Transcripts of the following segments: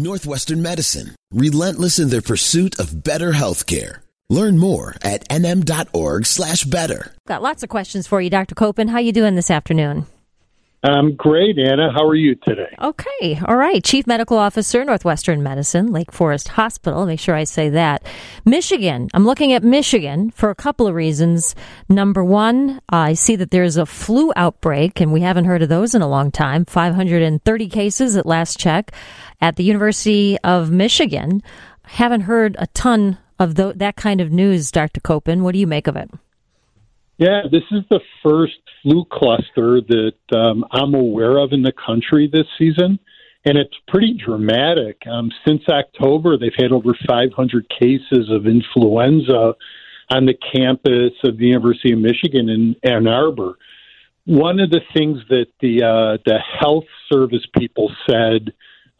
Northwestern Medicine, relentless in their pursuit of better healthcare. Learn more at nm.org/better. Got lots of questions for you, Dr. Kopin. How are you doing this afternoon? I'm great, Anna. How are you today? Okay. All right. Chief Medical Officer, Northwestern Medicine, Lake Forest Hospital. Make sure I say that. Michigan. I'm looking at Michigan for a couple of reasons. Number one, I see that there's a flu outbreak, and we haven't heard of those in a long time. 530 cases at last check at the University of Michigan. Haven't heard a ton of that kind of news, Dr. Kopin. What do you make of it? Yeah, this is the first flu cluster that I'm aware of in the country this season, and it's pretty dramatic. Since October, they've had over 500 cases of influenza on the campus of the University of Michigan in Ann Arbor. One of the things that the health service people said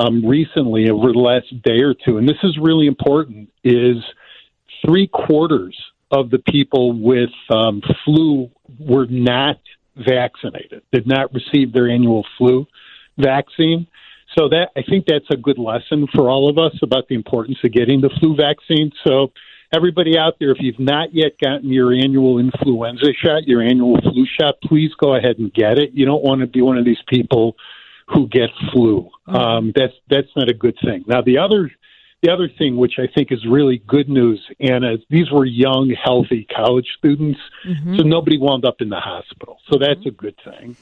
recently over the last day or two, and this is really important, is 3/4 of the people with flu were not vaccinated, did not receive their annual flu vaccine. So that I think that's a good lesson for all of us about the importance of getting the flu vaccine. So everybody out there, if you've not yet gotten your annual influenza shot, your annual flu shot, please go ahead and get it. You don't want to be one of these people who get flu. That's not a good thing. Now, the other thing, which I think is really good news, Anna, these were young, healthy college students, so nobody wound up in the hospital. So that's a good thing.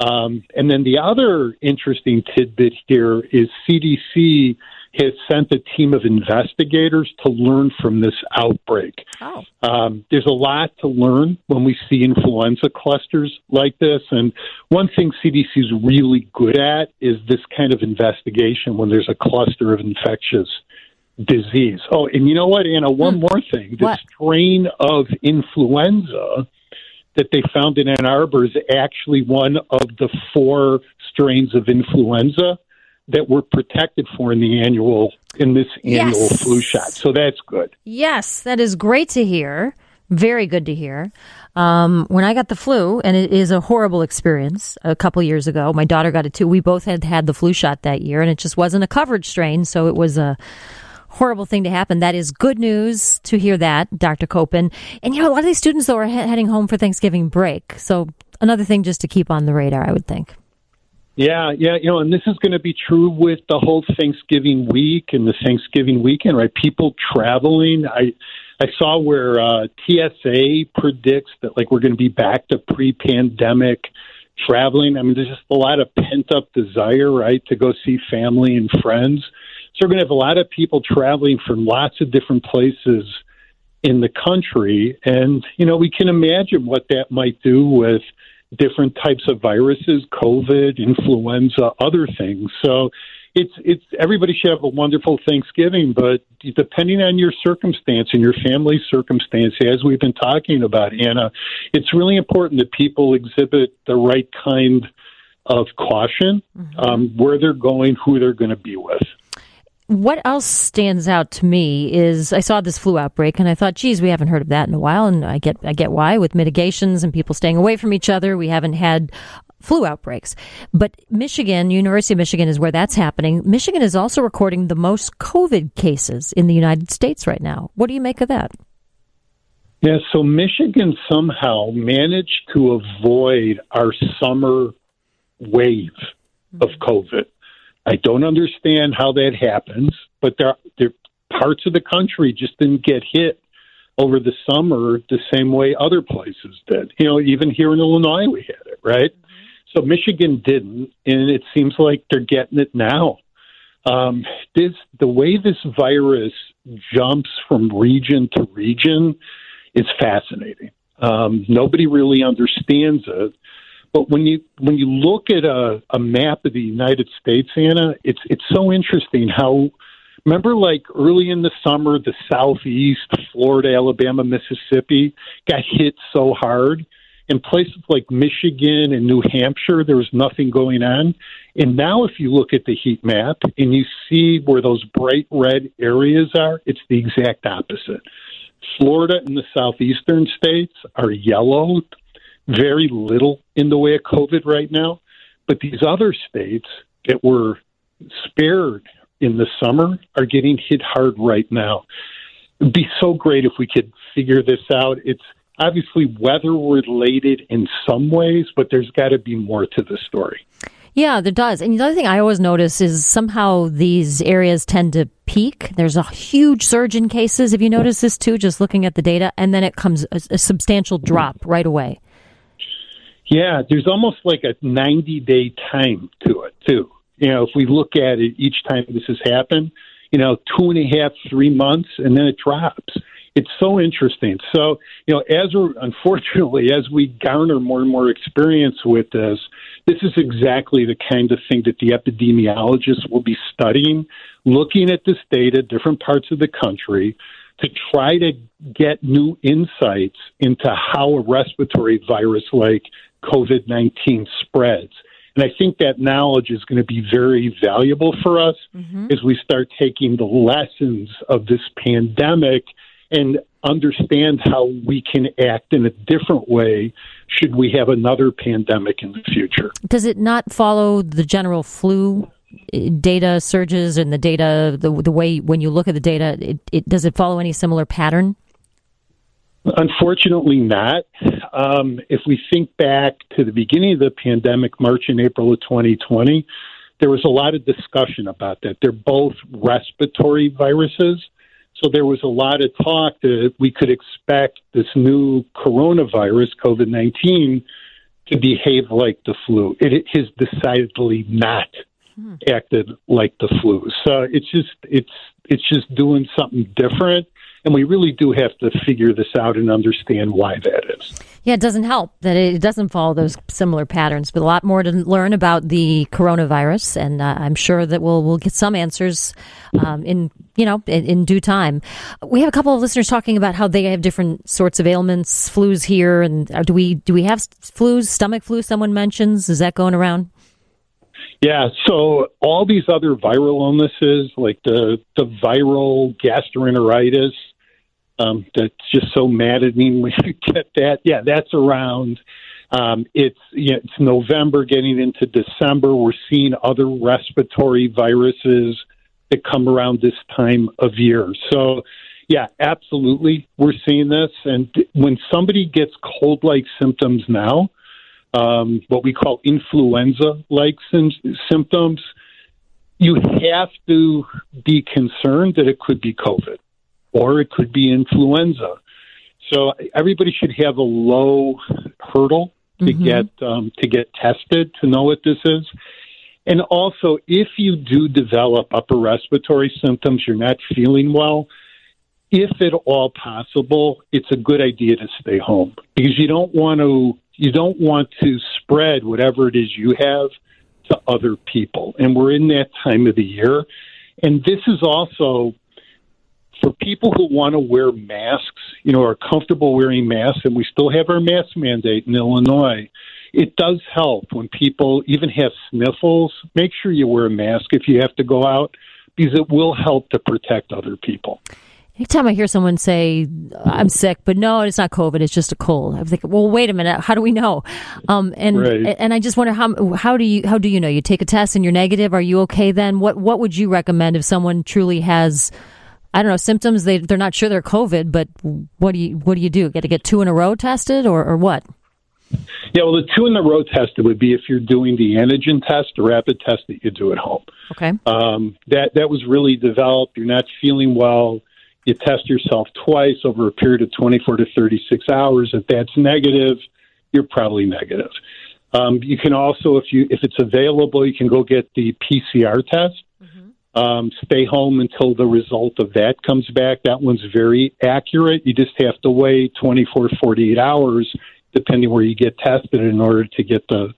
And then the other interesting tidbit here is CDC has sent a team of investigators to learn from this outbreak. Oh. There's a lot to learn when we see influenza clusters like this. And one thing CDC is really good at is this kind of investigation when there's a cluster of infectious disease. Oh, and you know what, Anna? One more thing. The strain of influenza that they found in Ann Arbor is actually one of the 4 strains of influenza that we're protected for in this annual flu shot. So that's good. Yes, that is great to hear. Very good to hear. When I got the flu, and it is a horrible experience, a couple years ago, my daughter got it too. We both had the flu shot that year, and it just wasn't a coverage strain, so it was a horrible thing to happen. That is good news to hear that, Dr. Kopin. And, you know, a lot of these students, though, are heading home for Thanksgiving break. So another thing just to keep on the radar, I would think. Yeah, you know, and this is going to be true with the whole Thanksgiving week and the Thanksgiving weekend, right? People traveling. I saw where TSA predicts that, like, we're going to be back to pre-pandemic traveling. I mean, there's just a lot of pent-up desire, right, to go see family and friends. So we're going to have a lot of people traveling from lots of different places in the country. And, you know, we can imagine what that might do with different types of viruses, COVID, influenza, other things. So it's everybody should have a wonderful Thanksgiving, but depending on your circumstance and your family's circumstance, as we've been talking about, Anna, it's really important that people exhibit the right kind of caution, where they're going, who they're going to be with. What else stands out to me is I saw this flu outbreak and I thought, geez, we haven't heard of that in a while. And I get why, with mitigations and people staying away from each other, we haven't had flu outbreaks. But Michigan, University of Michigan is where that's happening. Michigan is also recording the most COVID cases in the United States right now. What do you make of that? Yeah, so Michigan somehow managed to avoid our summer wave of COVID. I don't understand how that happens, but there parts of the country just didn't get hit over the summer the same way other places did. You know, even here in Illinois, we had it, right? So Michigan didn't, and it seems like they're getting it now. The way this virus jumps from region to region is fascinating. Nobody really understands it. But when you look at a map of the United States, Anna, it's so interesting how, remember, like early in the summer, the Southeast, Florida, Alabama, Mississippi got hit so hard. In places like Michigan and New Hampshire, there was nothing going on. And now if you look at the heat map and you see where those bright red areas are, it's the exact opposite. Florida and the southeastern states are yellow. Very little in the way of COVID right now. But these other states that were spared in the summer are getting hit hard right now. It'd be so great if we could figure this out. It's obviously weather related in some ways, but there's got to be more to the story. Yeah, there does. And the other thing I always notice is somehow these areas tend to peak. There's a huge surge in cases. Have you noticed this too, just looking at the data? And then it comes a substantial drop right away. Yeah, there's almost like a 90-day time to it too. You know, if we look at it each time this has happened, you know, 2.5, 3 months, and then it drops. It's so interesting. So, you know, as we're, unfortunately, as we garner more and more experience with this is exactly the kind of thing that the epidemiologists will be studying, looking at this data, different parts of the country, to try to get new insights into how a respiratory virus like COVID-19 spreads. And I think that knowledge is going to be very valuable for us as we start taking the lessons of this pandemic and understand how we can act in a different way should we have another pandemic in the future. Does it not follow the general flu data surges and the data, the way when you look at the data, does it follow any similar pattern? Unfortunately not. If we think back to the beginning of the pandemic, March and April of 2020, there was a lot of discussion about that. They're both respiratory viruses. So there was a lot of talk that we could expect this new coronavirus, COVID-19, to behave like the flu. It has decidedly not acted like the flu. So it's just doing something different. And we really do have to figure this out and understand why that is. Yeah, it doesn't help that it doesn't follow those similar patterns, but a lot more to learn about the coronavirus. And I'm sure that we'll get some answers in due time. We have a couple of listeners talking about how they have different sorts of ailments, flus here. And do we have flus, stomach flu someone mentions? Is that going around? Yeah, so all these other viral illnesses, like the viral gastroenteritis, that's just so maddening when you get that. Yeah, that's around. It's November getting into December. We're seeing other respiratory viruses that come around this time of year. So, yeah, absolutely, we're seeing this. And when somebody gets cold-like symptoms now, what we call influenza-like symptoms, you have to be concerned that it could be COVID or it could be influenza. So everybody should have a low hurdle to get tested to know what this is. And also, if you do develop upper respiratory symptoms, you're not feeling well, if at all possible, it's a good idea to stay home because you don't want to spread whatever it is you have to other people. And we're in that time of the year. And this is also for people who want to wear masks, you know, are comfortable wearing masks, and we still have our mask mandate in Illinois. It does help when people even have sniffles. Make sure you wear a mask if you have to go out because it will help to protect other people. Anytime I hear someone say, I'm sick, but no, it's not COVID, it's just a cold, I think, well, wait a minute, how do we know? And I just wonder, how do you know? You take a test and you're negative, are you okay then? What would you recommend if someone truly has, I don't know, symptoms, they're not sure they're COVID, but what do you do? Got to get 2 in a row tested or what? Yeah, well, the 2 in a row tested would be if you're doing the antigen test, the rapid test that you do at home. Okay. That was really developed, you're not feeling well, you test yourself twice over a period of 24 to 36 hours. If that's negative, you're probably negative. You can also, if it's available, you can go get the PCR test. Stay home until the result of that comes back. That one's very accurate. You just have to wait 24, 48 hours, depending where you get tested, in order to get the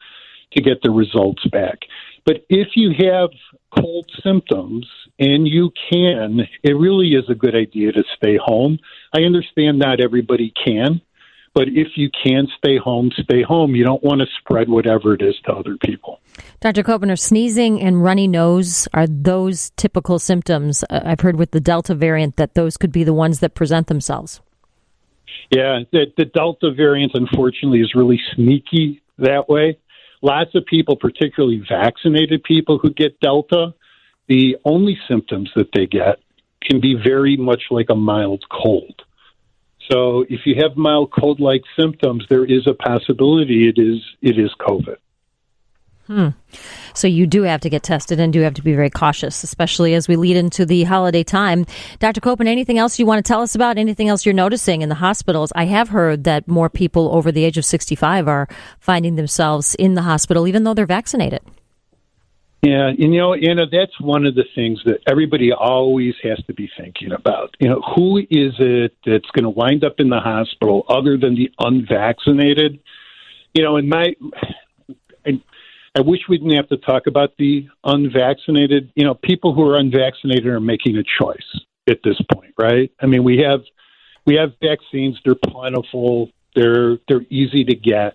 results back. But if you have cold symptoms, and you can, it really is a good idea to stay home. I understand not everybody can, but if you can stay home, stay home. You don't want to spread whatever it is to other people. Dr. Kopin, are sneezing and runny nose, are those typical symptoms? I've heard with the Delta variant that those could be the ones that present themselves. Yeah, the Delta variant, unfortunately, is really sneaky that way. Lots of people, particularly vaccinated people who get Delta, the only symptoms that they get can be very much like a mild cold. So if you have mild cold-like symptoms, there is a possibility it is COVID. So you do have to get tested and do have to be very cautious, especially as we lead into the holiday time. Dr. Kopin, anything else you want to tell us about? Anything else you're noticing in the hospitals? I have heard that more people over the age of 65 are finding themselves in the hospital, even though they're vaccinated. Yeah, you know, Anna, that's one of the things that everybody always has to be thinking about. You know, who is it that's going to wind up in the hospital other than the unvaccinated? You know, in my... I wish we didn't have to talk about the unvaccinated. You know, people who are unvaccinated are making a choice at this point, right? I mean, we have vaccines. They're plentiful. They're easy to get.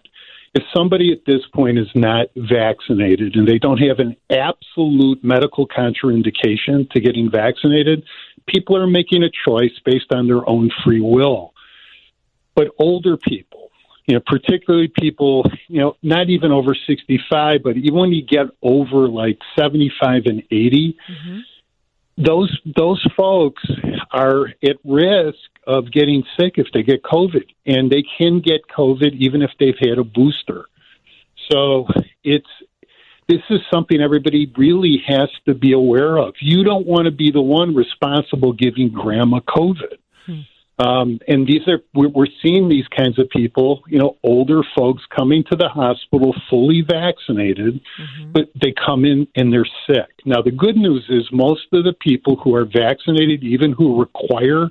If somebody at this point is not vaccinated and they don't have an absolute medical contraindication to getting vaccinated, people are making a choice based on their own free will. But older people, you know, particularly people, you know, not even over 65, but even when you get over like 75 and 80, those folks are at risk of getting sick if they get COVID, and they can get COVID even if they've had a booster. So this is something everybody really has to be aware of. You don't want to be the one responsible giving grandma COVID. And we're seeing these kinds of people, you know, older folks coming to the hospital fully vaccinated, but they come in and they're sick. Now, the good news is most of the people who are vaccinated, even who require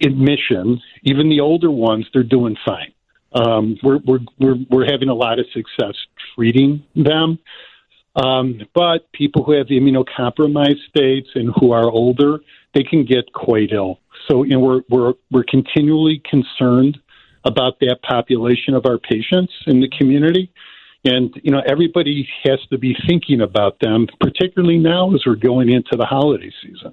admission, even the older ones, they're doing fine. We're having a lot of success treating them. But people who have immunocompromised states and who are older, they can get quite ill. So, you know, we're continually concerned about that population of our patients in the community, and you know everybody has to be thinking about them, particularly now as we're going into the holiday season.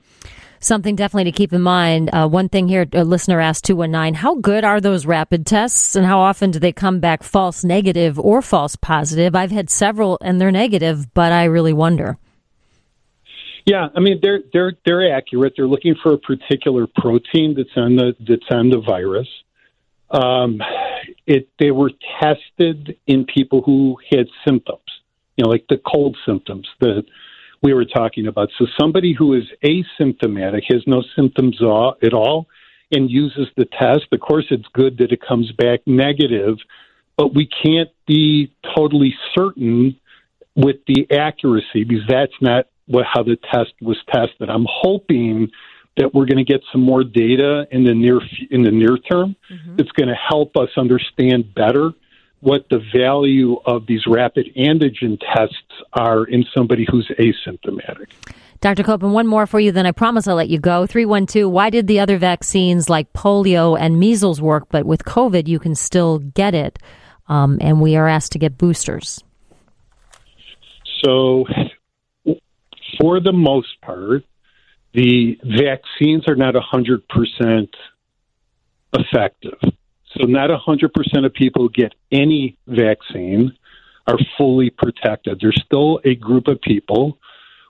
Something definitely to keep in mind. One thing here, a listener asked 219, how good are those rapid tests and how often do they come back false negative or false positive? I've had several and they're negative, but I really wonder. Yeah, I mean, they're accurate. They're looking for a particular protein that's on the virus. They were tested in people who had symptoms, you know, like the cold symptoms that we were talking about. So somebody who is asymptomatic, has no symptoms at all, and uses the test, of course it's good that it comes back negative, but we can't be totally certain with the accuracy because that's not how the test was tested. I'm hoping that we're going to get some more data in the near term that's going to help us understand better what the value of these rapid antigen tests are in somebody who's asymptomatic. Dr. Kopin, one more for you, then I promise I'll let you go. 312, why did the other vaccines like polio and measles work, but with COVID you can still get it, and we are asked to get boosters? So for the most part, the vaccines are not 100% effective. So not 100% of people who get any vaccine are fully protected. There's still a group of people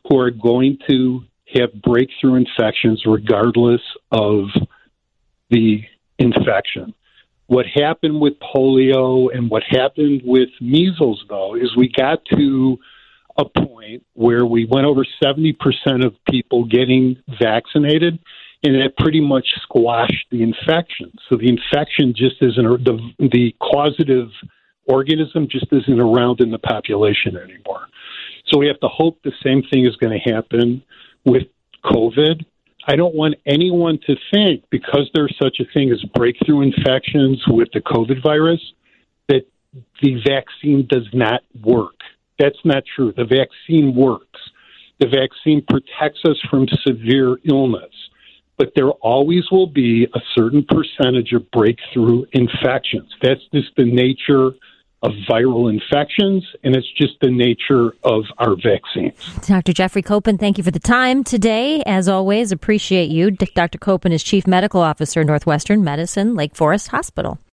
who are going to have breakthrough infections regardless of the infection. What happened with polio and what happened with measles, though, is we got to a point where we went over 70% of people getting vaccinated, and that pretty much squashed the infection. So the infection just isn't, the causative organism just isn't around in the population anymore. So we have to hope the same thing is going to happen with COVID. I don't want anyone to think, because there's such a thing as breakthrough infections with the COVID virus, that the vaccine does not work. That's not true. The vaccine works. The vaccine protects us from severe illness, but there always will be a certain percentage of breakthrough infections. That's just the nature of viral infections, and it's just the nature of our vaccines. Dr. Jeffrey Kopin, thank you for the time today. As always, appreciate you. Dr. Kopin is Chief Medical Officer, Northwestern Medicine, Lake Forest Hospital.